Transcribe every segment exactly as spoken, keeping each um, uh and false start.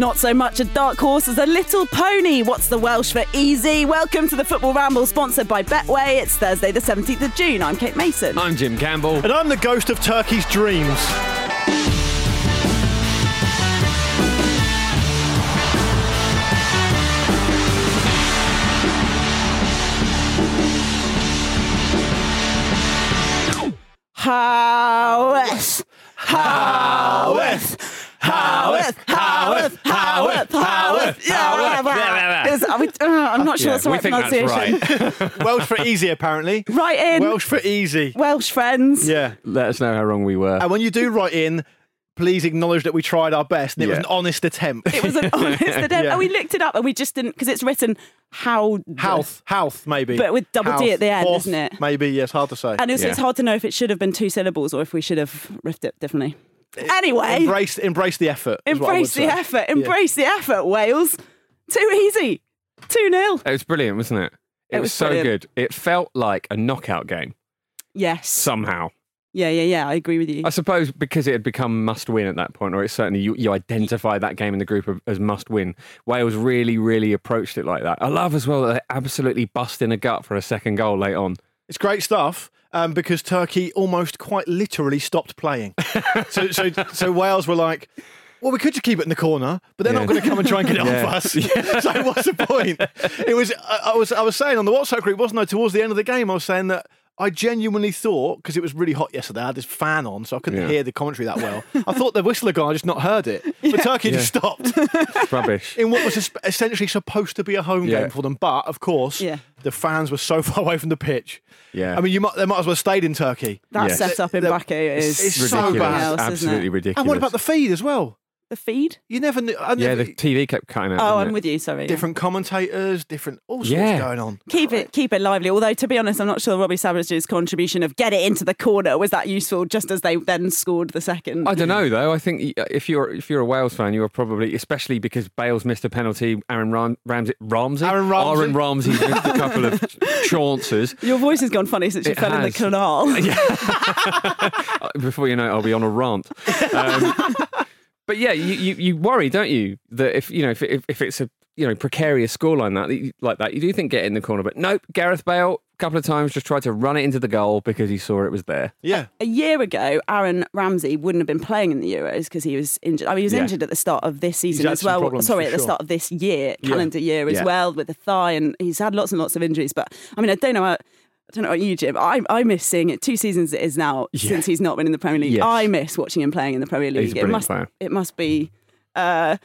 Not so much a dark horse as a little pony. What's the Welsh for easy? Welcome to the Football Ramble, sponsored by Betway. It's Thursday the seventeenth of June. I'm Kate Mason. I'm Jim Campbell. And I'm the ghost of Turkey's dreams. Howeth! Howeth! Howeth, Howeth, Howeth, Howeth. Yeah, yeah, yeah. We, uh, I'm not sure yeah, that's the right pronunciation. That's right. Welsh for easy, apparently. Write in. Welsh for easy. Welsh friends. Yeah. Let us know how wrong we were. And when you do write in, please acknowledge that we tried our best and it yeah. was an honest attempt. It was an honest attempt. Yeah. And we looked it up and we just didn't, because it's written how... Houth, Houth, maybe. But with double Houth, D at the end, Houth, isn't it? Maybe, yes, hard to say. And also yeah. it's hard to know if it should have been two syllables or if we should have riffed it differently. Anyway, embrace embrace the effort. Embrace the effort. Embrace yeah. the effort, Wales. Too easy. two nil. It was brilliant, wasn't it? It, it was, was so brilliant. Good. It felt like a knockout game. Yes. Somehow. Yeah, yeah, yeah. I agree with you. I suppose because it had become must win at that point, or it certainly, you, you identify that game in the group as must win. Wales really, really approached it like that. I love as well that they absolutely bust in a gut for a second goal late on. It's great stuff. Um, because Turkey almost quite literally stopped playing. so, so so Wales were like, well, we could just keep it in the corner, but they're yeah. not going to come and try and get it yeah. off us. Yeah. So what's the point? It was I, I was I was saying on the WhatsApp group, wasn't I, towards the end of the game, I was saying that I genuinely thought, because it was really hot yesterday, I had this fan on, so I couldn't yeah. hear the commentary that well. I thought the whistler guy just not heard it, yeah. but Turkey yeah. just stopped. Rubbish. In what was essentially supposed to be a home yeah. game for them, but, of course, yeah. the fans were so far away from the pitch. Yeah. I mean, you might, they might as well have stayed in Turkey. That yes. set up in Baku is it's ridiculous. So bad. Else, absolutely it? ridiculous. And what about the feed as well? The feed? You never knew. I never, yeah, the T V kept cutting out. Oh, I'm it? with you, sorry. Different yeah. commentators, different, all sorts yeah. going on. Keep it keep it lively. Although, to be honest, I'm not sure Robbie Savage's contribution of get it into the corner was that useful, just as they then scored the second. I don't know, though. I think if you're if you're a Wales fan, you're probably, especially because Bale's missed a penalty, Aaron Ram- Ramsey, Ramsey? Aaron Ramsey. Aaron Ramsey missed a couple of chances. Your voice has gone funny since it you fell has. in the canal. Yeah. Before you know it, I'll be on a rant. Um, But yeah, you, you, you worry, don't you, that if you know if if, if it's a you know precarious scoreline that like that, you do think get in the corner. But nope, Gareth Bale a couple of times just tried to run it into the goal because he saw it was there. Yeah, a, a year ago, Aaron Ramsey wouldn't have been playing in the Euros because he was injured. I mean, he was yeah. injured at the start of this season as well. Problems, Sorry, at the sure. start of this year, calendar yeah. year as yeah. well, with the thigh, and he's had lots and lots of injuries. But I mean, I don't know. How, I don't know about you, Jim. I, I miss seeing it. Two seasons it is now yeah. since he's not been in the Premier League. Yes. I miss watching him playing in the Premier League. He's a brilliant player. It must be... Uh,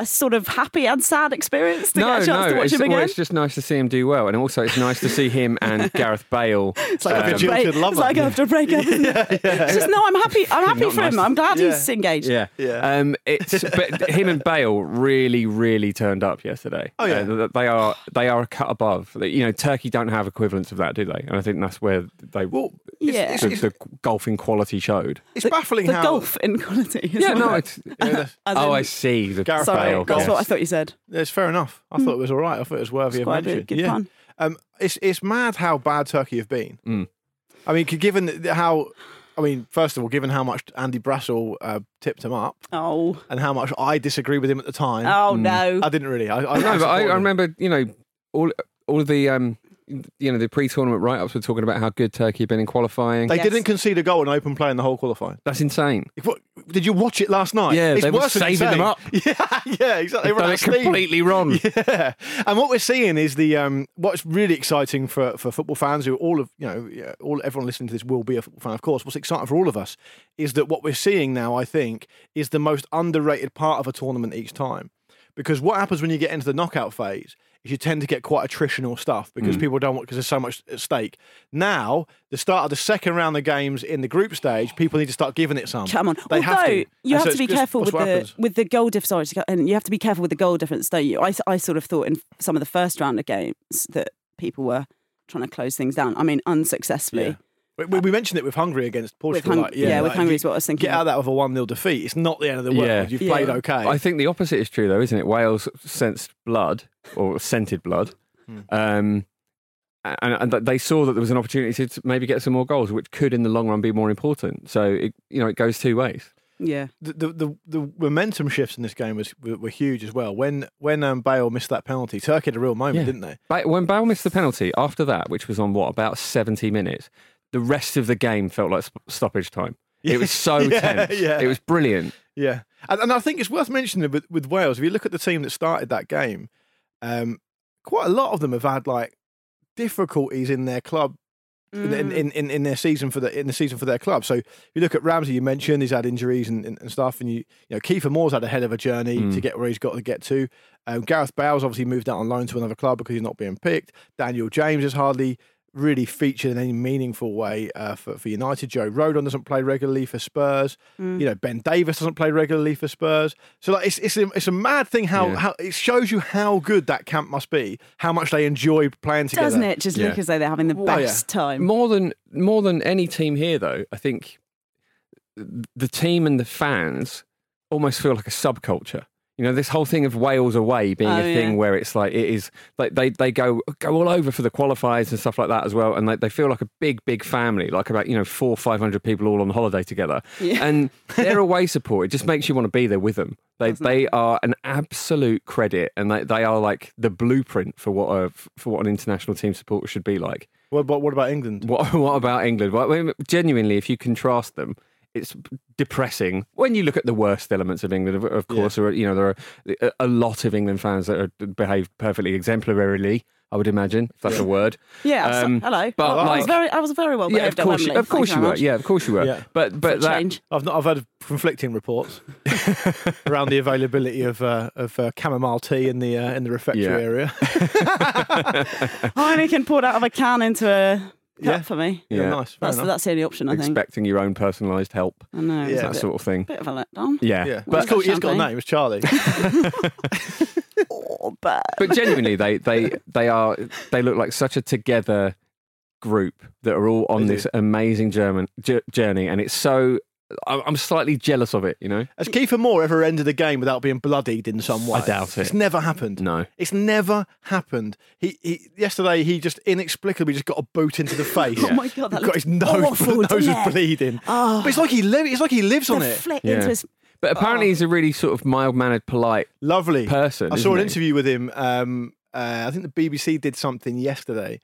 a sort of happy and sad experience to no, get a chance no. to watch it's, him again? Well, it's just nice to see him do well. And also it's nice to see him and Gareth Bale. It's like um, after break, it's like after a breakup, isn't it? yeah, yeah. It's just, no, I'm happy I'm happy for nice. him. I'm glad yeah. he's engaged. Yeah. yeah. Um, it's but him and Bale really, really turned up yesterday. Oh, yeah. Uh, they are they are a cut above. You know, Turkey don't have equivalents of that, do they? And I think that's where they well, yeah. the, the golfing quality showed. It's the, baffling the how... The golf in quality. Yeah, it? no. It's, yeah, oh, I see. The Gareth Bale. Golf. That's what I thought you said. It's fair enough. I mm. thought it was all right. I thought it was worthy it's of mention. Good yeah. fun. Um, it's it's mad how bad Turkey have been. Mm. I mean, given how, I mean, first of all, given how much Andy Brassell uh, tipped him up, oh, and how much I disagree with him at the time. Oh mm. no, I didn't really. I, I no, but I, I remember, you know, all all of the. Um, You know, the pre-tournament write-ups were talking about how good Turkey had been in qualifying. They yes. didn't concede a goal in open play in the whole qualifying. That's insane. What, did you watch it last night? Yeah, it's they were saving them up. Yeah, yeah, exactly. They've done it completely wrong. Yeah, and what we're seeing is the um, what's really exciting for, for football fans who all of you know, all everyone listening to this will be a football fan, of course. What's exciting for all of us is that what we're seeing now, I think, is the most underrated part of a tournament each time, because what happens when you get into the knockout phase. You tend to get quite attritional stuff because mm. people don't want, because there's so much at stake. Now, the start of the second round of games in the group stage, people need to start giving it some. Come on. They Although, have to. You have so to be just, careful with the happens. with the goal difference. Sorry, and you have to be careful with the goal difference, don't you? I, I sort of thought in some of the first round of games that people were trying to close things down. I mean, unsuccessfully. Yeah. We, we mentioned it with Hungary against Portugal. Hung- like, yeah, yeah like, with Hungary is what I was thinking. Get out of that with a one nil defeat. It's not the end of the world. Yeah. You've yeah. played okay. I think the opposite is true, though, isn't it? Wales sensed blood, or scented blood, hmm. um, and, and they saw that there was an opportunity to maybe get some more goals, which could, in the long run, be more important. So, it, you know, it goes two ways. Yeah. The the, the, the momentum shifts in this game was, were, were huge as well. When when um, Bale missed that penalty, Turkey had a real moment, yeah. didn't they? Ba- when Bale missed the penalty, after that, which was on, what, about seventy minutes... the rest of the game felt like stoppage time. It was so yeah, tense. Yeah. It was brilliant. Yeah. And, and I think it's worth mentioning with, with Wales, if you look at the team that started that game, um, quite a lot of them have had like difficulties in their club, mm. in, in, in, in their season for the in the season for their club. So if you look at Ramsey, you mentioned he's had injuries and, and, and stuff, and you you know Kiefer Moore's had a hell of a journey mm. to get where he's got to get to. Um, Gareth Bale's obviously moved out on loan to another club because he's not being picked. Daniel James is hardly really featured in any meaningful way uh, for, for United. Joe Rodon doesn't play regularly for Spurs. Mm. You know, Ben Davis doesn't play regularly for Spurs. So like, it's it's a, it's a mad thing how, yeah. how it shows you how good that camp must be, how much they enjoy playing together. Doesn't it just yeah. look as though they're having the well, best yeah. time? More than more than any team here, though, I think the team and the fans almost feel like a subculture. You know, this whole thing of Wales away being oh, a thing yeah. where it's like it is like they, they go go all over for the qualifiers and stuff like that as well, and they, they feel like a big big family, like about you know four or five hundred people all on holiday together, yeah. and their away support, it just makes you want to be there with them. They Doesn't they it? Are an absolute credit, and they, they are like the blueprint for what a, for what an international team supporter should be like. What about what about England? What what about England? Well, I mean, genuinely, if you contrast them. It's depressing when you look at the worst elements of England. Of course, yeah. there are, you know there are a lot of England fans that are, behave perfectly exemplarily. I would imagine, if that's yeah. a word. Yeah. Um, hello. But oh, like, I was very, I was very well behaved. Yeah, of course, you, of course you were. Yeah, of course you were. Yeah. But but that, change. I've not. I've had conflicting reports around the availability of uh, of uh, chamomile tea in the uh, in the refectory yeah. area. Heineken poured out of a can into a. Yeah, for me. Yeah, yeah nice. That's, that's the only option, I Expecting think. Expecting your own personalised help. I know. Yeah. That bit, sort of thing. Bit of a letdown. Yeah. yeah. But it's cool. He's got a name. It's Charlie. oh, bad. But genuinely, they they they are they look like such a together group that are all on they this do. amazing German j- journey, and it's so. I'm slightly jealous of it, you know. Has Kiefer Moore ever ended a game without being bloodied in some way? I doubt it. It's never happened. No. It's never happened. He, he yesterday he just inexplicably just got a boot into the face. oh my god! That got his nose, nose was bleeding. Oh, but it's like he lives. It's like he lives the on it. Flick yeah. into his- but apparently oh. he's a really sort of mild-mannered, polite, lovely person. I saw an he? interview with him. Um, uh, I think the B B C did something yesterday.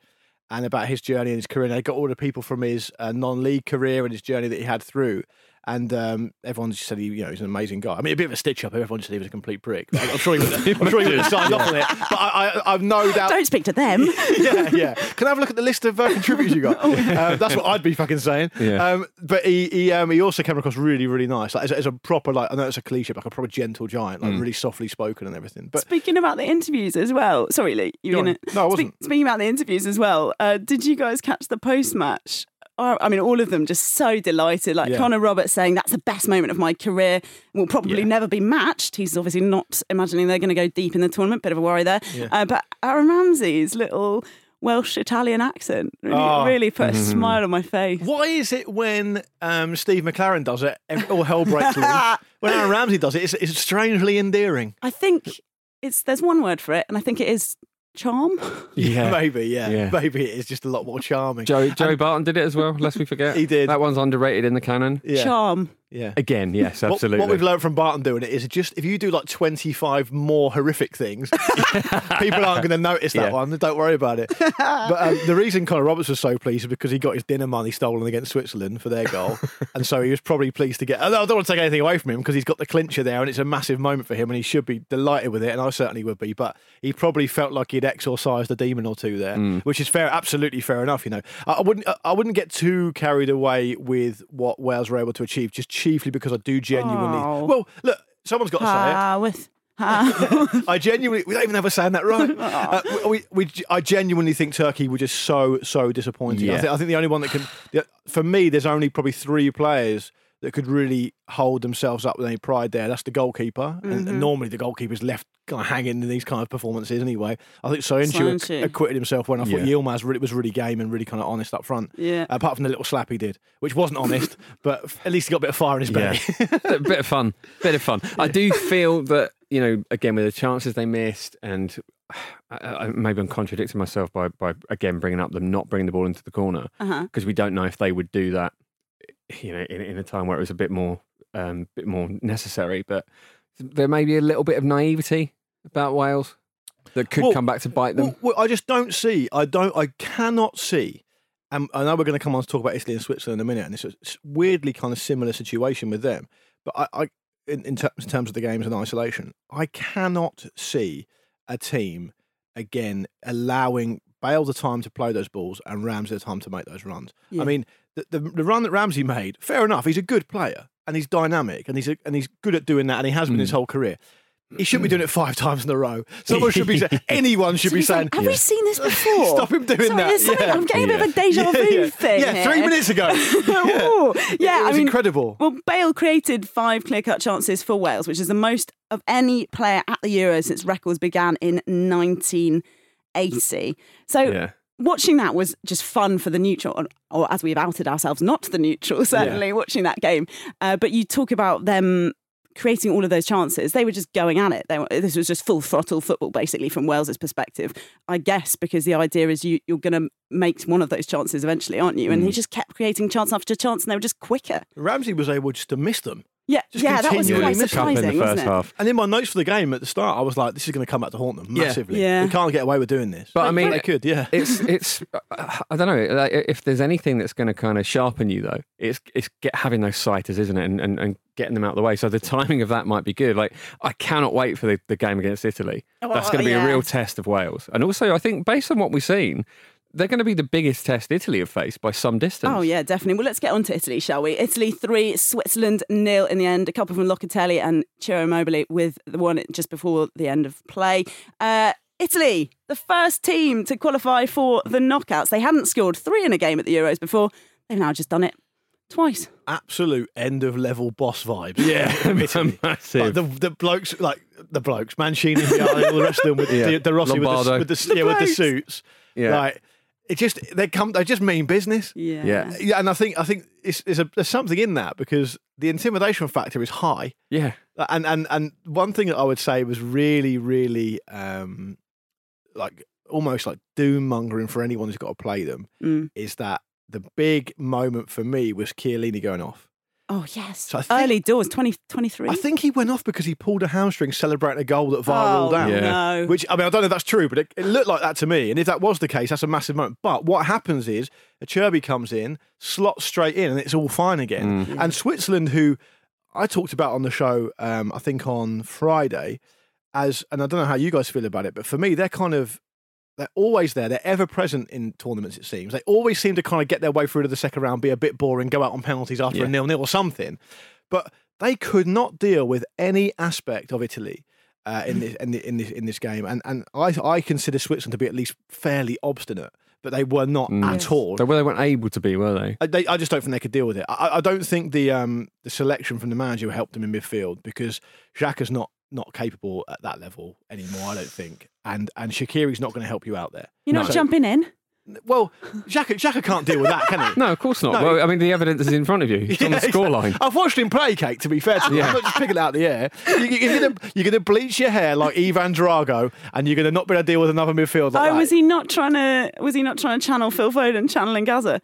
And about his journey and his career. And they got all the people from his uh, non-league career and his journey that he had through. And um, everyone just said, he, you know, he's an amazing guy. I mean, a bit of a stitch-up. Everyone just said he was a complete prick. I'm sure he would have sure signed yeah. off on it. But I, I, I've no doubt... Don't speak to them. yeah, yeah. Can I have a look at the list of uh, contributors you got? oh, yeah. um, that's what I'd be fucking saying. Yeah. Um, but he he, um, he also came across really, really nice. Like, as, a, as a proper, like, I know it's a cliche, but like a proper gentle giant, like mm. really softly spoken and everything. But speaking about the interviews as well... Sorry, Lee. You were gonna... No, I wasn't. Spe- speaking about the interviews as well, uh, did you guys catch the post-match? I mean, all of them just so delighted. Like yeah. Conor Roberts saying, that's the best moment of my career. Will probably yeah. never be matched. He's obviously not imagining they're going to go deep in the tournament. Bit of a worry there. Yeah. Uh, but Aaron Ramsey's little Welsh-Italian accent really, oh. really put a mm-hmm. smile on my face. Why is it when um, Steve McLaren does it, all hell breaks loose? When Aaron Ramsey does it, it's, it's strangely endearing. I think it's there's one word for it, and I think it is... Charm? Yeah. Maybe, yeah. yeah. Maybe it is just a lot more charming. Joey, Joey and, Barton did it as well, lest we forget. He did. That one's underrated in the canon. Yeah. Charm. Yeah. Again, yes, absolutely. What, what we've learned from Barton doing it is just, if you do like twenty-five more horrific things, people aren't going to notice that yeah. one. Don't worry about it. But um, the reason Conor Roberts was so pleased is because he got his dinner money stolen against Switzerland for their goal. And so he was probably pleased to get, I don't want to take anything away from him because he's got the clincher there and it's a massive moment for him and he should be delighted with it. And I certainly would be, but he probably felt like he'd exorcised a demon or two there, mm. which is fair, absolutely fair enough, you know. I, I wouldn't I wouldn't get too carried away with what Wales were able to achieve, just chiefly because I do genuinely... Oh. Well, look, someone's got to ah, say it. With, ah. I genuinely... We don't even have a saying that right. uh, we, we, we, I genuinely think Turkey were just so, so disappointing. Yeah. I, think, I think the only one that can... For me, there's only probably three players that could really hold themselves up with any pride there. That's the goalkeeper. Mm-hmm. And, and normally the goalkeeper's left kind of hanging in these kind of performances anyway. I think Soyuncu acquitted himself when I thought yeah. Yilmaz really, was really game and really kind of honest up front. Yeah. Uh, apart from the little slap he did, which wasn't honest, but at least he got a bit of fire in his belly. Yeah. a bit of fun. Bit of fun. Yeah. I do feel that, you know, again, with the chances they missed and... I, I, maybe I'm contradicting myself by, by, again, bringing up them not bringing the ball into the corner because uh-huh. we don't know if they would do that, you know, in, in a time where it was a bit more, um, bit more necessary. But there may be a little bit of naivety about Wales that could well, come back to bite them. Well, well, I just don't see. I don't. I cannot see. And I know we're going to come on to talk about Italy and Switzerland in a minute, and it's a weirdly kind of similar situation with them. But I, I in, in, ter- in terms of the games in isolation, I cannot see a team again allowing Bale the time to play those balls and Ramsey the time to make those runs. Yeah. I mean, the, the the run that Ramsey made, fair enough, he's a good player and he's dynamic and he's a, and he's good at doing that and he has been mm. his whole career. He shouldn't be doing it five times in a row. Someone should be anyone should so be saying, have yeah. we seen this before? Stop him doing Sorry, that. Yeah. I'm getting yeah. a bit of a deja vu yeah, yeah. thing. Yeah, here. three minutes ago. yeah. yeah, it was I mean, incredible. Well, Bale created five clear-cut chances for Wales, which is the most of any player at the Euros since records began in nineteen eighty. So yeah. watching that was just fun for the neutral, or, or as we've outed ourselves, not the neutral, certainly, yeah. watching that game. Uh, but you talk about them creating all of those chances. They were just going at it. They were, this was just full throttle football, basically, from Wales's perspective, I guess, because the idea is you, you're going to make one of those chances eventually, aren't you? And mm. he just kept creating chance after chance, and they were just quicker. Ramsey was able just to miss them. Yeah, just yeah, that was quite surprising, in the first wasn't it? Half. And in my notes for the game at the start, I was like, "This is going to come back to haunt them massively. Yeah. We can't get away with doing this." But I mean, they could. Yeah, it's it's. I don't know like, if there's anything that's going to kind of sharpen you though. It's it's get, having those sighters, isn't it? And, and and getting them out of the way. So the timing of that might be good. Like I cannot wait for the, the game against Italy. Oh, that's going to be yeah. a real test of Wales. And also, I think based on what we've seen, they're going to be the biggest test Italy have faced by some distance. Oh, yeah, definitely. Well, let's get on to Italy, shall we? Italy three, Switzerland nil in the end. A couple from Locatelli and Ciro Immobile with the one just before the end of play. Uh, Italy, the first team to qualify for the knockouts. They hadn't scored three in a game at the Euros before. They've now just done it twice. Absolute end of level boss vibes. Yeah, massive. Like the, the blokes, like the blokes, Mancini, all the rest of them with yeah. the, the Rossi with the, with the, the yeah, with the suits. Yeah. Like, It just they come they just mean business. Yeah. yeah. Yeah. And I think I think it's, it's a, there's something in that because the intimidation factor is high. Yeah. And and and one thing that I would say was really really um, like almost like doom mongering for anyone who's got to play them mm. is that the big moment for me was Chiellini going off. Oh, yes. So think, early doors, twenty twenty-three. I think he went off because he pulled a hamstring celebrating a goal that V A R ruled out. Yeah. No. Which, I mean, I don't know if that's true, but it, it looked like that to me. And if that was the case, that's a massive moment. But what happens is, Acerbi comes in, slots straight in, and it's all fine again. Mm. And Switzerland, who I talked about on the show, um, I think on Friday, as, and I don't know how you guys feel about it, but for me, they're kind of, they're always there. They're ever present in tournaments, it seems. They always seem to kind of get their way through to the second round, be a bit boring, go out on penalties after yeah. a nil-nil or something. But they could not deal with any aspect of Italy uh, in, this, in, the, in, this, in this game. And and I, I consider Switzerland to be at least fairly obstinate, but they were not mm. at all. They, well, they weren't able to be, were they? I, they? I just don't think they could deal with it. I, I don't think the um, the selection from the manager helped them in midfield, because Xhaka's not not capable at that level anymore, I don't think. And and Shaqiri's not going to help you out there. You're not no. jumping in? Well, Xhaka, Xhaka can't deal with that, can he? No, of course not. No. Well, I mean, the evidence is in front of you. It's yeah, on the scoreline. I've watched him play, Kate, to be fair to you. Yeah. I'm not just picking it out of the air. You're, you're going to bleach your hair like Ivan Drago, and you're going to not be able to deal with another midfielder like oh, that. Was he not trying to, was he not trying to channel Phil Foden, channeling Gaza?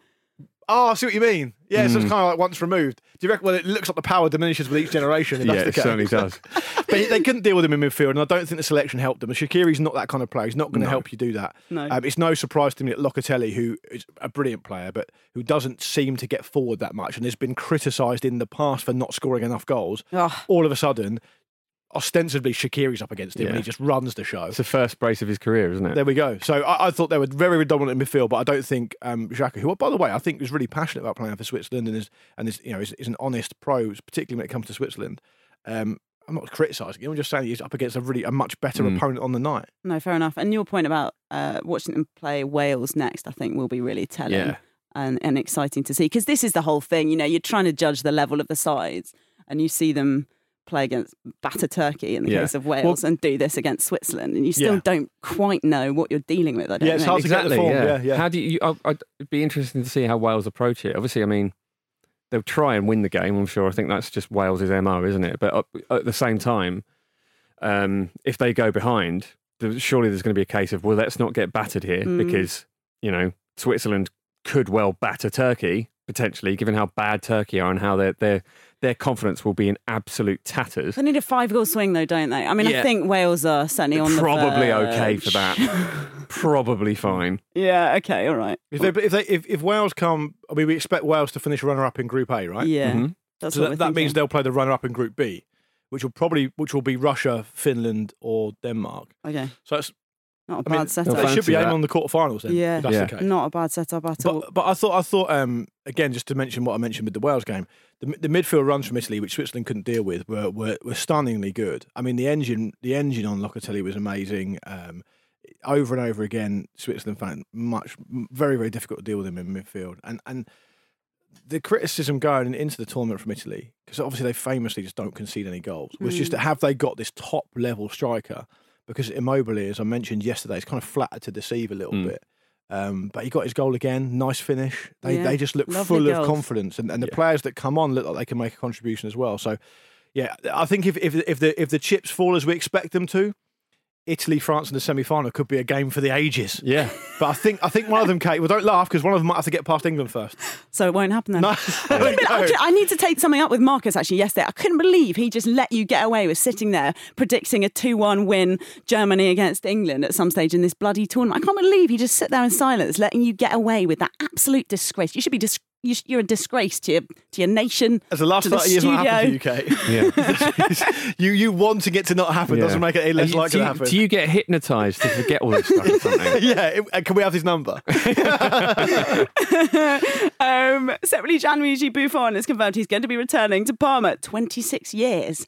Oh, I see what you mean. Yeah, mm. so it's kind of like once removed. Do you reckon? Well, it looks like the power diminishes with each generation. If yeah, that's the it certainly does. But they couldn't deal with him in midfield, and I don't think the selection helped them. And Shaqiri's not that kind of player. He's not going to no. help you do that. No. Um, it's no surprise to me that Locatelli, who is a brilliant player, but who doesn't seem to get forward that much and has been criticised in the past for not scoring enough goals, oh. all of a sudden, ostensibly Shaqiri's up against him yeah. and he just runs the show. It's the first brace of his career, isn't it? There we go. So I, I thought they were very dominant in midfield, but I don't think um, Xhaka, who, by the way, I think is really passionate about playing for Switzerland and is and is you know is, is an honest pro, particularly when it comes to Switzerland. Um, I'm not criticising him. I'm just saying he's up against a really a much better mm. opponent on the night. No, fair enough. And your point about uh, watching them play Wales next, I think, will be really telling yeah. and, and exciting to see, because this is the whole thing. You know, you're trying to judge the level of the sides, and you see them play against batter Turkey in the yeah. case of Wales well, and do this against Switzerland, and you still yeah. don't quite know what you're dealing with. I don't yeah, it's know. Hard exactly, to get the form. Yeah. Yeah, yeah. How do you? I, I'd be interested to see how Wales approach it. Obviously, I mean, they'll try and win the game, I'm sure. I think that's just Wales's M O, isn't it? But at the same time, um, if they go behind, surely there's going to be a case of, well, let's not get battered here mm. because, you know, Switzerland could well batter Turkey, potentially, given how bad Turkey are and how their their their confidence will be in absolute tatters. They need a five-goal swing, though, don't they? I mean, yeah. I think Wales are certainly on probably the probably okay for that. Probably fine. Yeah. Okay. All right. If they, if, they, if if Wales come, I mean, we expect Wales to finish runner-up in Group A, right? Yeah. Mm-hmm. That's so what that, that means they'll play the runner-up in Group B, which will probably which will be Russia, Finland, or Denmark. Okay. So that's. Not a I bad mean, setup. They should be aiming on the quarterfinals then. Yeah, if that's yeah. the case. Not a bad setup at all. But, but I thought, I thought um, again, just to mention what I mentioned with the Wales game, the, the midfield runs from Italy, which Switzerland couldn't deal with, were, were were stunningly good. I mean, the engine, the engine on Locatelli was amazing. Um, over and over again, Switzerland found much very very difficult to deal with him in midfield, and and the criticism going into the tournament from Italy, because obviously they famously just don't concede any goals, was mm. just that have they got this top level striker? Because Immobile, as I mentioned yesterday, is kind of flattered to deceive a little mm. bit. Um, but he got his goal again. Nice finish. They yeah. they just look Lovely full goals. Of confidence. And and the yeah. players that come on look like they can make a contribution as well. So, yeah, I think if if, if the if the chips fall as we expect them to, Italy, France in the semi-final could be a game for the ages. Yeah. But I think I think one of them, Kate, well, don't laugh, because one of them might have to get past England first. So it won't happen then. No. I, I, I need to take something up with Marcus, actually, yesterday. I couldn't believe he just let you get away with sitting there predicting a two one win Germany against England at some stage in this bloody tournament. I can't believe he just sit there in silence, letting you get away with that absolute disgrace. You should be disgraced. You're a disgrace to your to your nation. As the last thirty years not happened to you, Kate. Yeah. you you want to get to not happen. Yeah. Doesn't make it any less likely to happen. Do you get hypnotised to forget all this stuff? Or something? Yeah. It, can we have his number? um, separately, Gianluigi Buffon has confirmed he's going to be returning to Parma, twenty-six years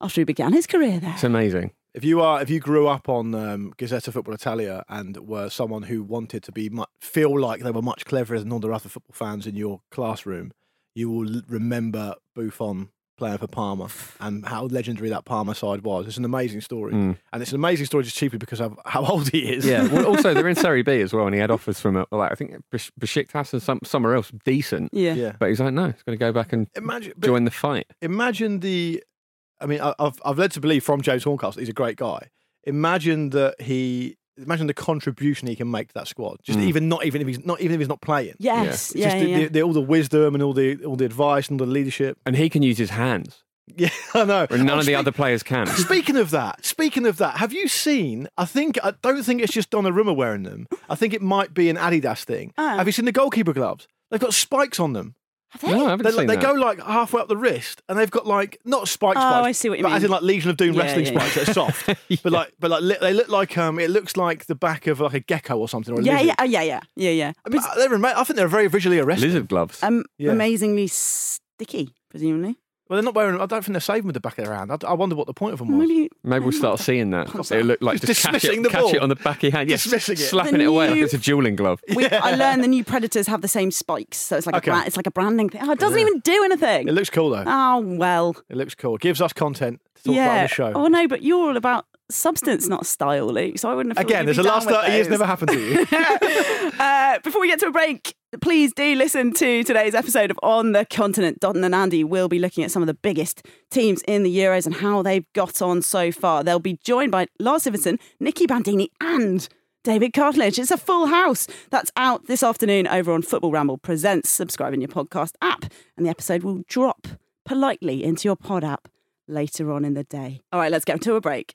after he began his career there. It's amazing. If you are, if you grew up on um, Gazzetta Football Italia and were someone who wanted to be much, feel like they were much cleverer than all the other football fans in your classroom, you will remember Buffon playing for Parma and how legendary that Parma side was. It's an amazing story, mm. and it's an amazing story just cheaply because of how old he is. Yeah. Well, also, they're in Serie B as well, and he had offers from a, like I think Besiktas and some, somewhere else decent. Yeah. yeah. But he's like, no, he's going to go back and imagine, join the fight. Imagine the. I mean, I've I've led to believe from James Horncastle he's a great guy. Imagine that he imagine the contribution he can make to that squad. Just mm. even not even if he's not even if he's not playing. Yes, yeah. Just yeah, the, yeah. The, the, all the wisdom and all the all the advice and all the leadership. And he can use his hands. Yeah, I know. Or none I'm of the speak- other players can. Speaking of that, speaking of that, have you seen? I think I don't think it's just Donnarumma wearing them. I think it might be an Adidas thing. Oh. Have you seen the goalkeeper gloves? They've got spikes on them. Have they? No, I haven't they, seen they that. Go like halfway up the wrist, and they've got like not spike oh, spikes. Oh, I see what you but mean. As in like Legion of Doom yeah, wrestling yeah, yeah. spikes that are soft, yeah. but like but like li- they look like um it looks like the back of like a gecko or something. Or a yeah, lizard. yeah, yeah, yeah, yeah, yeah. I, mean, they're ama- I think they're very visually arresting. Lizard gloves. Um, yeah. Amazingly sticky, presumably. Well, they're not wearing. I don't think they're saving with the back of their hand. I, I wonder what the point of them was. Maybe, Maybe we'll start seeing that. They look like just, just catch, it, the catch it on the back of your hand, yes, dismissing it, slapping the it away new, like it's a dueling glove. We, yeah. I learned the new Predators have the same spikes, so it's like okay. a brand, it's like a branding thing. Oh, it doesn't yeah. even do anything. It looks cool though. Oh well, it looks cool. It gives us content to talk yeah. about on the show. Oh no, but you're all about substance, not style, Luke. So I wouldn't have. Again, there's the last thirty those. years never happened to you. uh, before we get to a break. Please do listen to today's episode of On the Continent. Dotton and Andy will be looking at some of the biggest teams in the Euros and how they've got on so far. They'll be joined by Lars Iverson, Nicky Bandini and David Cartledge. It's a full house. That's out this afternoon over on Football Ramble Presents. Subscribe in your podcast app and the episode will drop politely into your pod app later on in the day. All right, let's get to a break.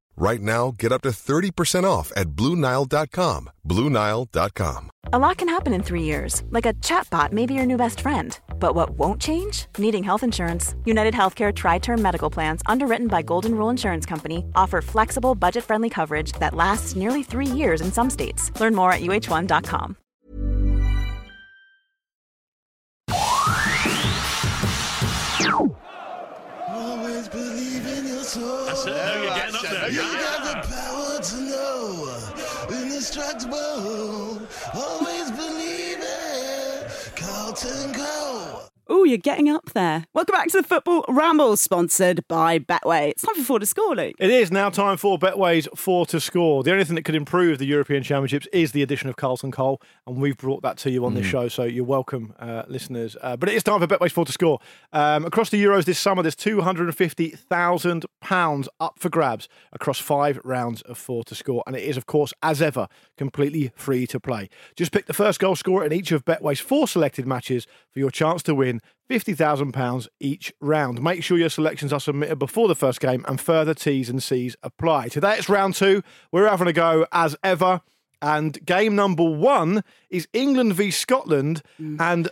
Right now, get up to thirty percent off at Blue Nile dot com. Blue Nile dot com. A lot can happen in three years, like a chatbot may be your new best friend. But what won't change? Needing health insurance. UnitedHealthcare Tri-Term Medical Plans, underwritten by Golden Rule Insurance Company, offer flexible, budget-friendly coverage that lasts nearly three years in some states. Learn more at U H one dot com. Always believe in your soul. I said, no, you're getting up there. You got the power to know. Indestructible. Always believe it. Carlton Go. Oh, you're getting up there. Welcome back to the Football Ramble, sponsored by Betway. It's time for Four to Score, Luke. It is now time for Betway's Four to Score. The only thing that could improve the European Championships is the addition of Carlton Cole, and we've brought that to you on mm. this show, so you're welcome, uh, listeners. Uh, but it is time for Betway's Four to Score. Um, across the Euros this summer, there's two hundred fifty thousand pounds up for grabs across five rounds of Four to Score, and it is, of course, as ever, completely free to play. Just pick the first goal scorer in each of Betway's four selected matches for your chance to win fifty thousand pounds each round. Make sure your selections are submitted before the first game and further T's and C's apply. Today it's round two. We're having a go as ever. And game number one is England v Scotland. Mm. And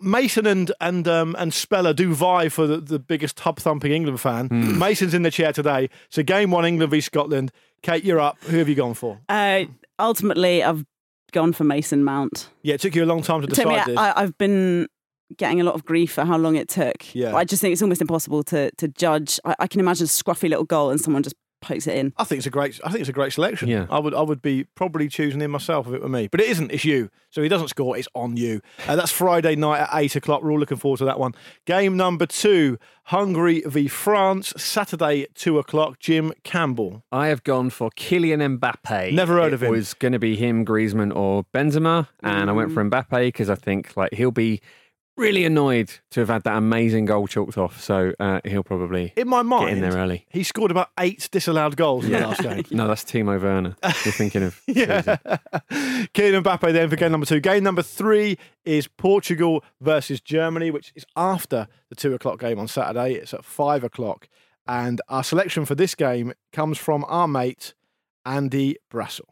Mason and and um, and Speller do vie for the, the biggest tub-thumping England fan. Mm. Mason's in the chair today. So game one, England v Scotland. Kate, you're up. Who have you gone for? Uh, ultimately, I've gone for Mason Mount. Yeah, it took you a long time to decide me, this. I, I've been... getting a lot of grief for how long it took. Yeah. I just think it's almost impossible to to judge. I, I can imagine a scruffy little goal and someone just pokes it in. I think it's a great. I think it's a great selection. Yeah. I would. I would be probably choosing him myself if it were me. But it isn't. It's you. So he doesn't score. It's on you. Uh, that's Friday night at eight o'clock. We're all looking forward to that one. Game number two: Hungary v France. Saturday two o'clock. Jim Campbell. I have gone for Kylian Mbappe. Never heard it of him. It was going to be him, Griezmann or Benzema, and mm. I went for Mbappe because I think like he'll be. Really annoyed to have had that amazing goal chalked off, so uh, he'll probably in my mind, get in there early. He scored about eight disallowed goals in yeah. the last game. No, that's Timo Werner. You're thinking of. yeah. Kylian Mbappe then for game number two. Game number three is Portugal versus Germany, which is after the two o'clock game on Saturday. It's at five o'clock. And our selection for this game comes from our mate, Andy Brassell.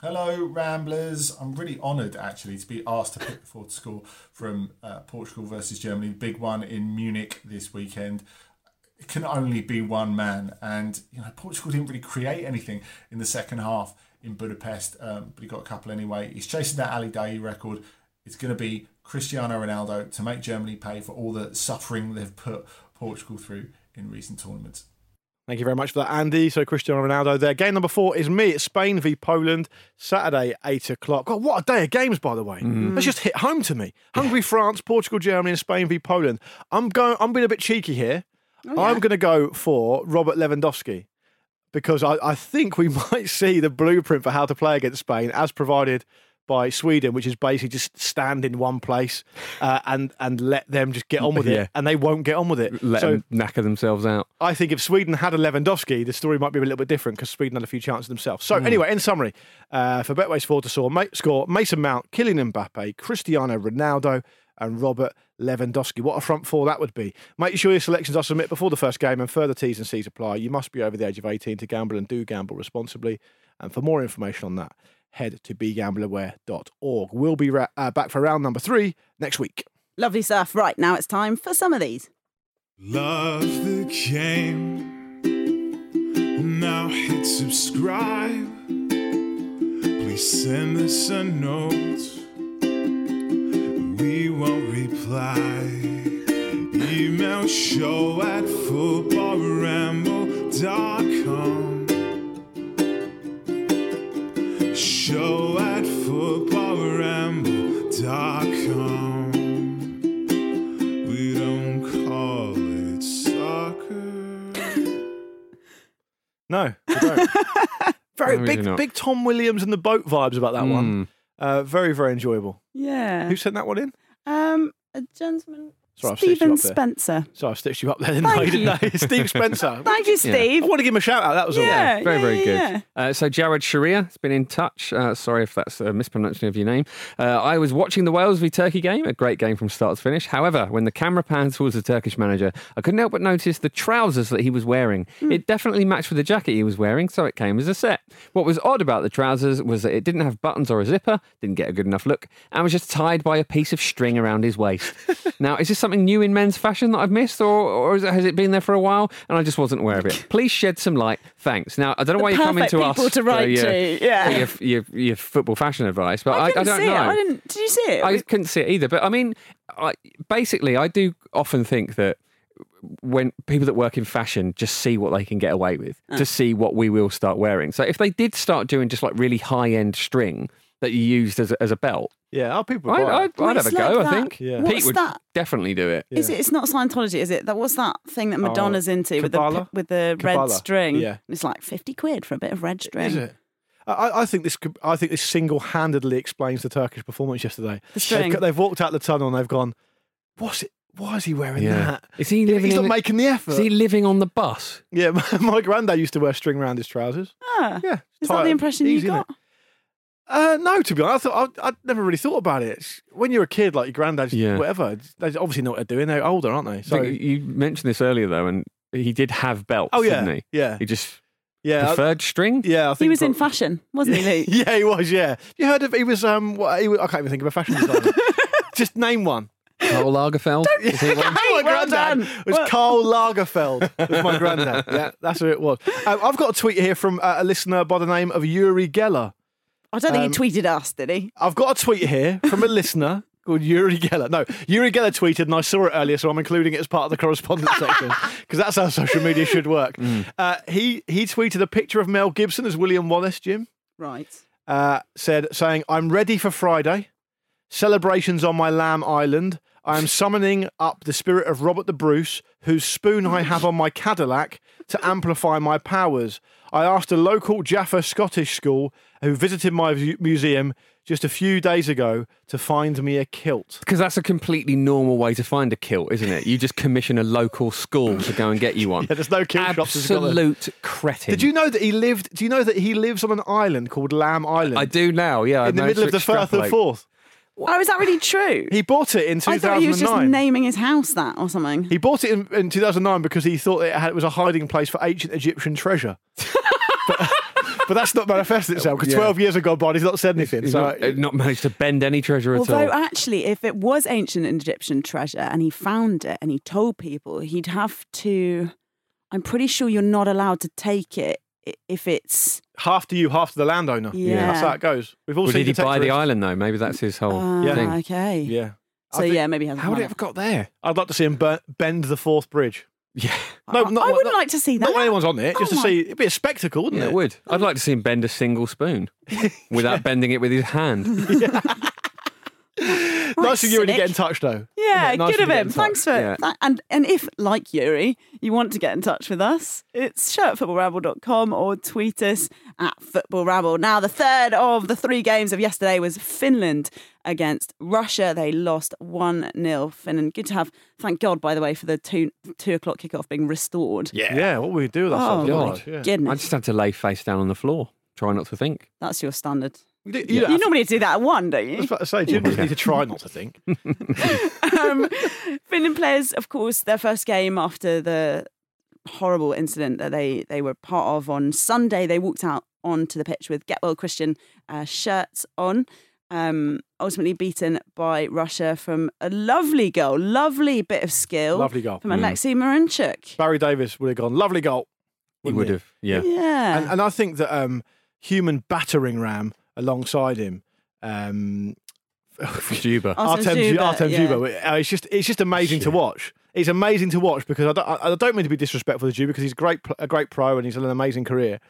Hello, Ramblers. I'm really honoured, actually, to be asked to pick the fourth score from uh, Portugal versus Germany. Big one in Munich this weekend. It can only be one man. And, you know, Portugal didn't really create anything in the second half in Budapest, um, but he got a couple anyway. He's chasing that Ali Daei record. It's going to be Cristiano Ronaldo to make Germany pay for all the suffering they've put Portugal through in recent tournaments. Thank you very much for that, Andy. So Cristiano Ronaldo there. Game number four is me. It's Spain v Poland, Saturday, eight o'clock. God, what a day of games, by the way. Mm. That's just hit home to me. Hungary, yeah. France, Portugal, Germany, and Spain v Poland. I'm going. I'm being a bit cheeky here. Oh, yeah. I'm going to go for Robert Lewandowski because I, I think we might see the blueprint for how to play against Spain as provided by Sweden, which is basically just stand in one place uh, and and let them just get on with yeah. it, and they won't get on with it. Let so, them knacker themselves out. I think if Sweden had a Lewandowski, the story might be a little bit different because Sweden had a few chances themselves. So mm. anyway, in summary, uh, for Betway's four to score, ma- score, Mason Mount, Kylian Mbappe, Cristiano Ronaldo and Robert Lewandowski. What a front four that would be. Make sure your selections are submitted before the first game and further T's and C's apply. You must be over the age of eighteen to gamble and do gamble responsibly. And for more information on that, head to be gamble aware dot org. We'll be ra- uh, back for round number three next week. Lovely stuff. Right, now it's time for some of these. Love the game. Now hit subscribe. Please send us a note. We won't reply. Email show at football ramble dot com. Show at football ramble dot com. We don't call it soccer. No, we don't. Very no, big, big Tom Williams and the Boat vibes about that mm. one. Uh, very, very enjoyable. Yeah. Who sent that one in? Um, a gentleman. Sorry, Stephen Spencer. Sorry, I stitched you up there, didn't Thank I? You. Didn't I? Steve Spencer. Thank you, Steve. Yeah. I want to give him a shout out. That was yeah, all. Very, yeah, very yeah, good. Yeah. Uh, so, Jared Sharia has been in touch. Uh, sorry if that's a mispronunciation of your name. Uh, I was watching the Wales v Turkey game, a great game from start to finish. However, when the camera panned towards the Turkish manager, I couldn't help but notice the trousers that he was wearing. Mm. It definitely matched with the jacket he was wearing, so it came as a set. What was odd about the trousers was that it didn't have buttons or a zipper, didn't get a good enough look, and was just tied by a piece of string around his waist. Now, is this something Something new in men's fashion that I've missed, or, or is it, has it been there for a while and I just wasn't aware of it? Please shed some light. Thanks. Now, I don't know the why you're coming to us to write for, your, to. Yeah. for your, your, your football fashion advice, but I, I, I don't see know. It. I didn't, did you see it? I couldn't see it either. But I mean, I, basically, I do often think that when people that work in fashion just see what they can get away with, oh. to see what we will start wearing. So if they did start doing just like really high-end string that you used as a, as a belt, yeah, our people would buy it. I'd, I'd have a go, like I think. Yeah. Pete would that? definitely do it. Is it. It's not Scientology, is it? That What's that thing that Madonna's oh, into with the, with the red string? Yeah. It's like fifty quid for a bit of red string. Is it? I, I think this could, I think this single-handedly explains the Turkish performance yesterday. The string. They've, they've walked out the tunnel and they've gone, what's it? Why is he wearing yeah. that? Is he living He's not the, making the effort. Is he living on the bus? Yeah, my, my granddad used to wear string around his trousers. Ah, yeah. Is that the impression you got? Uh, no, to be honest, I thought, I, I'd never really thought about it. When you're a kid, like your granddad's, yeah. whatever, they obviously know what they're doing. They're older, aren't they? So you mentioned this earlier, though, and he did have belts, oh, yeah, didn't he? Yeah, he just yeah preferred I, string. Yeah, I think he was probably in fashion, wasn't he, Luke? yeah, he was. Yeah, you heard of he was um, what, he was, I can't even think of a fashion designer. Just name one. Carl Lagerfeld. Is he one? My granddad was well, Carl Lagerfeld. Was my granddad. Yeah, that's who it was. Um, I've got a tweet here from uh, a listener by the name of Uri Geller. I don't think um, he tweeted us, did he? I've got a tweet here from a listener called Uri Geller. No, Uri Geller tweeted, and I saw it earlier, so I'm including it as part of the correspondence section because that's how social media should work. Mm. Uh, he he tweeted a picture of Mel Gibson as William Wallace, Jim. Right. Uh, said saying, "I'm ready for Friday. Celebrations on my Lamb Island. I am summoning up the spirit of Robert the Bruce, whose spoon I have on my Cadillac to amplify my powers. I asked a local Jaffa Scottish school who visited my museum just a few days ago to find me a kilt." Because that's a completely normal way to find a kilt, isn't it? You just commission a local school to go and get you one. Yeah, there's no kilt shops. Absolute cretin. Did you know that he lived? Do you know that he lives on an island called Lamb Island? I do now. Yeah, in the middle of the Firth of Forth. How is that really true? He bought it in two thousand nine. I thought he was just naming his house that or something. He bought it in, in two thousand nine because he thought it, had, it was a hiding place for ancient Egyptian treasure. but, but that's not manifested itself because yeah. twelve years ago, Bonnie's not said anything. He's so not, it, not managed to bend any treasure at all. Although actually, if it was ancient Egyptian treasure and he found it and he told people, he'd have to... I'm pretty sure you're not allowed to take it if it's... Half to you, half to the landowner. Yeah. yeah. That's how it goes. We've all well, seen did he buy the island, though? Maybe that's his whole uh, thing. Okay. Yeah. So, think, yeah, maybe... He how would it have got there? I'd like to see him bur- bend the fourth bridge. Yeah. No, not, I would not, like to see that. Not when anyone's on it, oh just my. to see... It'd be a spectacle, wouldn't yeah, it? It would. I'd like to see him bend a single spoon without yeah. bending it with his hand. Yeah. Nice of Uri to get in touch, though. Yeah, nice good of him. Thanks for yeah. that. And and if, like Uri, you want to get in touch with us, it's show at football ramble dot com or tweet us at football ramble. Now, the third of the three games of yesterday was Finland against Russia. They lost one nil. Finland, good to have, thank God, by the way, for the two, two o'clock kickoff being restored. Yeah, yeah what would we do with that? Oh, God. Yeah. Goodness. I just had to lay face down on the floor, try not to think. That's your standard. You, do, you, you normally do that at one, don't you? I was about to say, Jim, you need to try not to think. um, Finland players, of course, their first game after the horrible incident that they, they were part of on Sunday, they walked out onto the pitch with Get Well Christian uh, shirts on, um, ultimately beaten by Russia from a lovely goal, lovely bit of skill lovely goal. from mm. Alexei Miranchuk. Barry Davis would have gone, lovely goal. He would have, yeah. yeah. And, and I think that um, human battering ram alongside him, um, Dzyuba. Artem Dzyuba. Yeah. It's just it's just amazing yeah. to watch. It's amazing to watch because I don't, I don't mean to be disrespectful to Dzyuba because he's great a great pro and he's had an amazing career.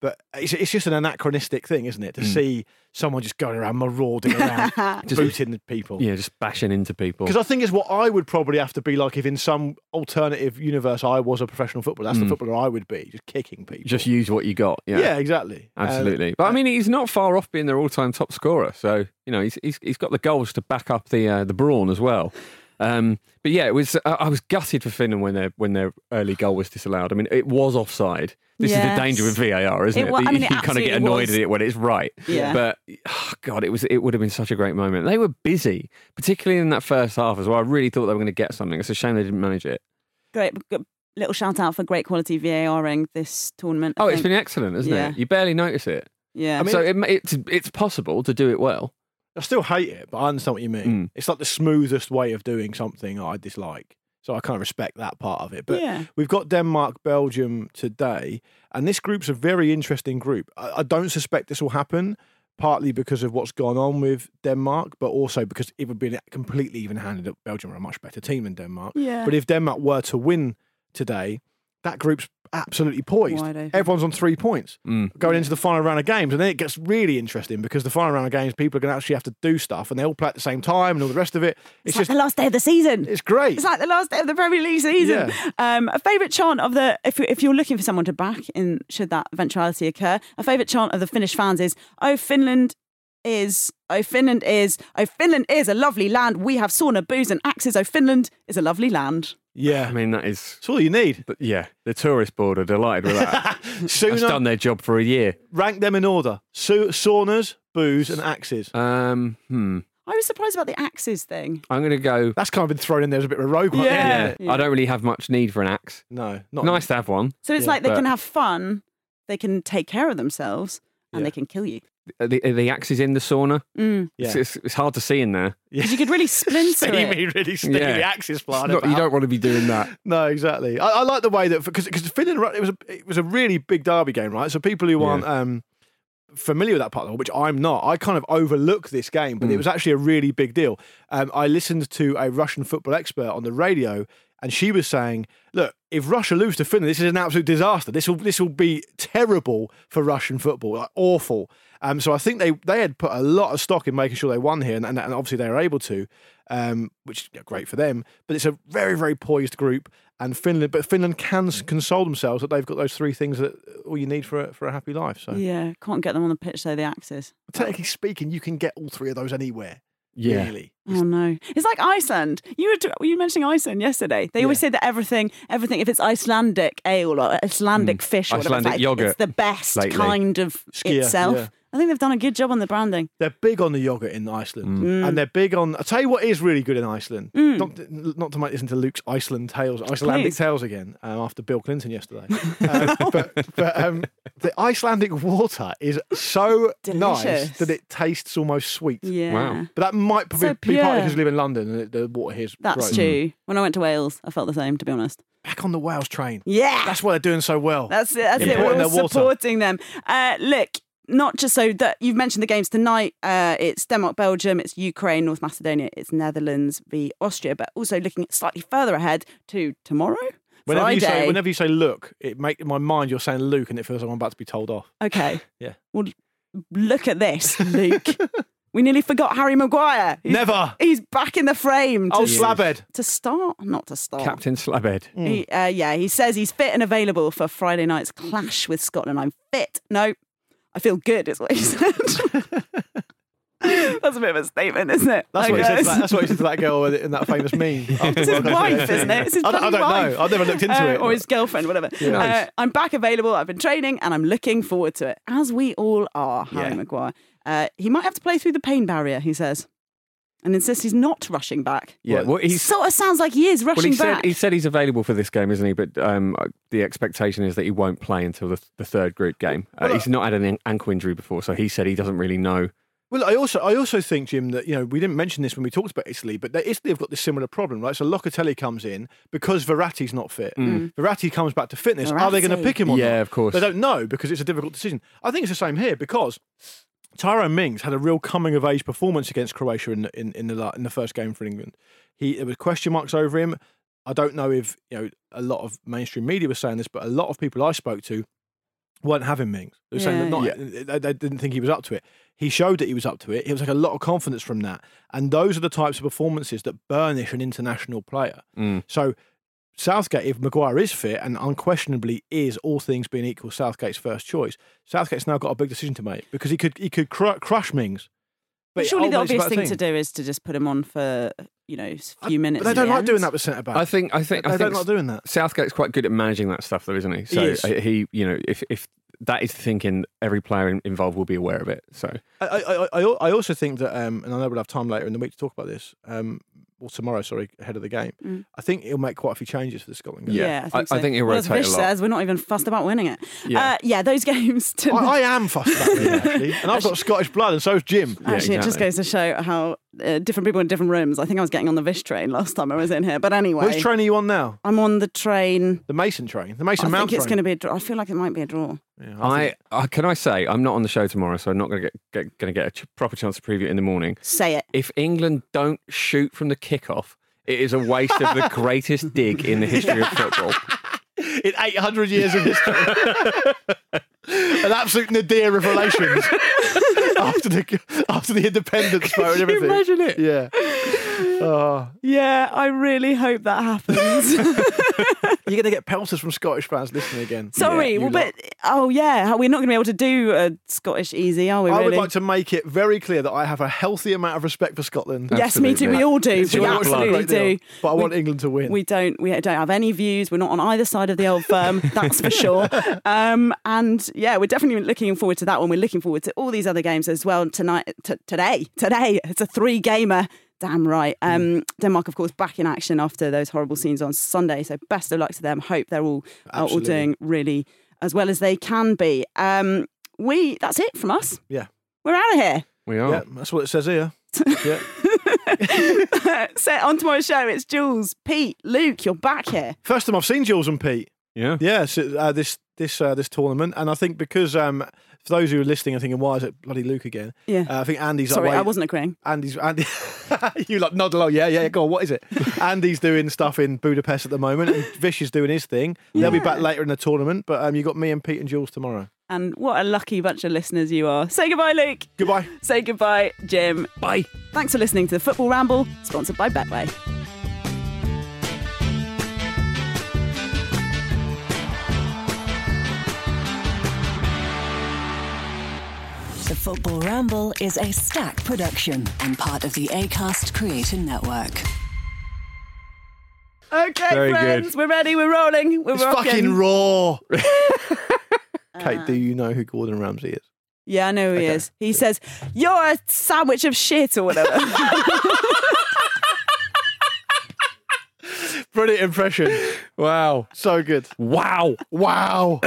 But it's it's just an anachronistic thing, isn't it? To mm. see someone just going around marauding around, just, booting people. Yeah, just bashing into people. Because I think it's what I would probably have to be like if in some alternative universe I was a professional footballer. That's mm. the footballer I would be, just kicking people. Just use what you got. Yeah, yeah exactly. Absolutely. Um, but I mean, he's not far off being their all-time top scorer. So, you know, he's he's, he's got the goals to back up the uh, the brawn as well. Um, but yeah, it was. I, I was gutted for Finland when their when their early goal was disallowed. I mean, it was offside. This yes. is the danger with V A R, isn't it? it? Was, you I mean, it you kind of get annoyed was. at it when it's right. Yeah. But oh God, it was. It would have been such a great moment. They were busy, particularly in that first half as well. I really thought they were going to get something. It's a shame they didn't manage it. Great. Little shout out for great quality VARing this tournament. I oh, think. It's been excellent, isn't yeah. it? You barely notice it. Yeah. I mean, so it, it's it's possible to do it well. I still hate it, but I understand what you mean. Mm. It's like the smoothest way of doing something I dislike. So I kind of respect that part of it. But yeah. we've got Denmark, Belgium today, and this group's a very interesting group. I, I don't suspect this will happen, partly because of what's gone on with Denmark, but also because it would be completely even-handed. Belgium are a much better team than Denmark. Yeah. But if Denmark were to win today, that group's absolutely poised. Everyone's on three points mm. going into the final round of games, and then it gets really interesting because the final round of games, people are going to actually have to do stuff, and they all play at the same time, and all the rest of it. It's, it's like just the last day of the season. It's great. It's like the last day of the Premier League season. Yeah. Um, a favourite chant of the if if you're looking for someone to back in, should that eventuality occur, a favourite chant of the Finnish fans is "Oh Finland is, oh Finland is, oh Finland is a lovely land. We have sauna, booze, and axes. Oh Finland is a lovely land." Yeah, I mean, that is... It's all you need. But yeah, the tourist board are delighted with that. Sooner, that's done their job for a year. Rank them in order. So, saunas, booze and axes. Um, hmm. I was surprised about the axes thing. I'm going to go... That's kind of been thrown in there as a bit of a rogue one. Yeah. Yeah. yeah. I don't really have much need for an axe. No. Not nice to have one. So it's yeah, like they but... can have fun, they can take care of themselves and yeah. they can kill you. The, the axe is in the sauna. Mm. Yeah. It's, it's hard to see in there. Because you could really splinter steamy, it. Really steamy, yeah. The axe is flying about. You don't want to be doing that. No, exactly. I, I like the way that, because Finland, it was, a, it was a really big derby game, right? So people who aren't yeah. um, familiar with that part of the world, which I'm not, I kind of overlook this game, but mm. it was actually a really big deal. Um, I listened to a Russian football expert on the radio, and she was saying, look, if Russia lose to Finland, this is an absolute disaster. This will this will be terrible for Russian football, like awful. Um, so I think they, they had put a lot of stock in making sure they won here, and, and, and obviously they were able to, um, which is great for them. But it's a very, very poised group, and Finland. But Finland can console themselves that they've got those three things that all you need for a, for a happy life. So yeah, can't get them on the pitch though. The axes. Technically speaking, you can get all three of those anywhere. Yeah. Really? Oh no! It's like Iceland. You were, t- were you mentioning Iceland yesterday? They yeah. always say that everything, everything, if it's Icelandic ale or Icelandic mm. fish, or Icelandic whatever, it's, like, yogurt, it's the best lately. Kind of Skier, itself. Yeah. I think they've done a good job on the branding. They're big on the yogurt in Iceland. Mm. And they're big on... I'll tell you what is really good in Iceland. Mm. Not, to, not to make this into Luke's Iceland tales, Icelandic Please. tales again, um, after Bill Clinton yesterday. um, but but um, the Icelandic water is so delicious. Nice that it tastes almost sweet. Yeah. Wow. But that might probably so be partly because we live in London and it, the water here is That's gross. true. Mm. When I went to Wales, I felt the same, to be honest. Back on the Wales train. Yeah. That's why they're doing so well. That's it. That's it. We're all supporting them. Uh, look, not just so that you've mentioned the games tonight. Uh, it's Denmark, Belgium, it's Ukraine, North Macedonia, it's Netherlands v Austria. But also looking slightly further ahead to tomorrow. Whenever you, say, whenever you say "look," it make in my mind you're saying "Luke," and it feels like I'm about to be told off. Okay. Yeah. Well, look at this, Luke. We nearly forgot Harry Maguire. He's, Never. He's back in the frame. Oh, Slabhead. To start, not to start. Captain Slabhead. Mm. He, uh, yeah, he says he's fit and available for Friday night's clash with Scotland. I'm fit. No, I feel good is what he said. That's a bit of a statement, isn't it? That's, what he, said to that, that's what he said to that girl in that famous meme. It's his wife, isn't it? It's his I don't, I don't wife. know. I've never looked into uh, it. Or his girlfriend, whatever. Yeah, nice. uh, I'm back available. I've been training and I'm looking forward to it. As we all are, Harry yeah. Maguire. Uh, he might have to play through the pain barrier, he says, and insists he's not rushing back. Yeah, well, he sort of sounds like he is rushing well, he back. Said, he said he's available for this game, isn't he? But um, the expectation is that he won't play until the, the third group game. Uh, well, he's not had an ankle injury before, so he said he doesn't really know. Well, I also I also think, Jim, that, you know, we didn't mention this when we talked about Italy, but Italy have got this similar problem, right? So Locatelli comes in because Verratti's not fit. Mm. Verratti comes back to fitness. Verratti. Are they going to pick him on? Yeah, not? Of course. They don't know because it's a difficult decision. I think it's the same here because Tyrone Mings had a real coming-of-age performance against Croatia in the, in, in the in the first game for England. He there were question marks over him. I don't know if you know a lot of mainstream media was saying this, but a lot of people I spoke to weren't having Mings. They were yeah. saying that not, yeah. they, they didn't think he was up to it. He showed that he was up to it. It was like a lot of confidence from that, and those are the types of performances that burnish an international player. Mm. So Southgate, if Maguire is fit, and unquestionably is, all things being equal, Southgate's first choice, Southgate's now got a big decision to make because he could he could cr- crush Mings. But surely the obvious thing, thing to do is to just put him on for, you know, a few minutes. I, but they don't the like end. doing that with centre back. I think I think they I think don't like doing that. Southgate's quite good at managing that stuff, though, isn't he? So he, is. he you know, if if that is thinking, every player involved will be aware of it. So I I I, I also think that, um, and I know we'll have time later in the week to talk about this. Um, Or tomorrow, sorry, ahead of the game. Mm. I think he'll make quite a few changes for the Scotland game. Yeah, I think, so. I, I think he'll well, rotate a lot. As Vish says, we're not even fussed about winning it. Yeah, uh, yeah those games. To... I, I am fussed about winning, actually. And I've got Scottish blood, and so is Jim. Actually, yeah, exactly. It just goes to show how uh, different people in different rooms. I think I was getting on the Vish train last time I was in here. But anyway. Which train are you on now? I'm on the train. The Mason train? The Mason I Mount train? I think it's going to be a draw. I feel like it might be a draw. Yeah, I, I, I can I say I'm not on the show tomorrow, so I'm not going to get, get going to get a ch- proper chance to preview it in the morning. Say it. If England don't shoot from the kickoff, it is a waste of the greatest dig in the history of football. In eight hundred years of history, an absolute nadir of relations after the after the independence vote and everything. Can you imagine it? Yeah. Oh. Yeah, I really hope that happens. You're going to get pelters from Scottish fans listening again. Sorry, yeah, well, lot. but oh yeah, we're not going to be able to do a Scottish easy, are we? Really? I would like to make it very clear that I have a healthy amount of respect for Scotland. Absolutely. Yes, me too. We all do. It's we absolutely do. But I we, want England to win. We don't. We don't have any views. We're not on either side of the old firm. That's for sure. Um, and yeah, we're definitely looking forward to that one. We're looking forward to all these other games as well. Tonight, t- today, today, it's a three-gamer. Damn right. Um, Denmark, of course, back in action after those horrible scenes on Sunday. So best of luck to them. Hope they're all uh, all doing really as well as they can be. Um, we that's it from us. Yeah, we're out of here. We are. Yeah, that's what it says here. Yeah. So on tomorrow's show, it's Jules, Pete, Luke. You're back here. First time I've seen Jules and Pete. Yeah. Yeah. So, uh, this this uh, this tournament, and I think because. Um, For those who are listening and thinking, why is it bloody Luke again? Yeah. Uh, I think Andy's... Sorry, away. I wasn't agreeing. Andy's... Andy, you like nod along. Yeah, yeah, go on, what is it? Andy's doing stuff in Budapest at the moment and Vish is doing his thing. Yeah. They'll be back later in the tournament, but um, you've got me and Pete and Jules tomorrow. And what a lucky bunch of listeners you are. Say goodbye, Luke. Goodbye. Say goodbye, Jim. Bye. Thanks for listening to the Football Ramble, sponsored by Betway. The Football Ramble is a Stack production and part of the Acast Creator Network. Okay, Very friends, good. We're ready, we're rolling, we're it's rocking. It's fucking raw. Kate, do you know who Gordon Ramsay is? Yeah, I know who okay. he is. He says, "You're a sandwich of shit," or whatever. Brilliant impression. Wow. So good. Wow. Wow.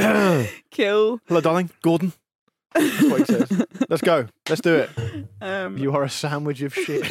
Kill. Hello, darling. Gordon. That's what he says. Let's go. Let's do it. Um, you are a sandwich of shit.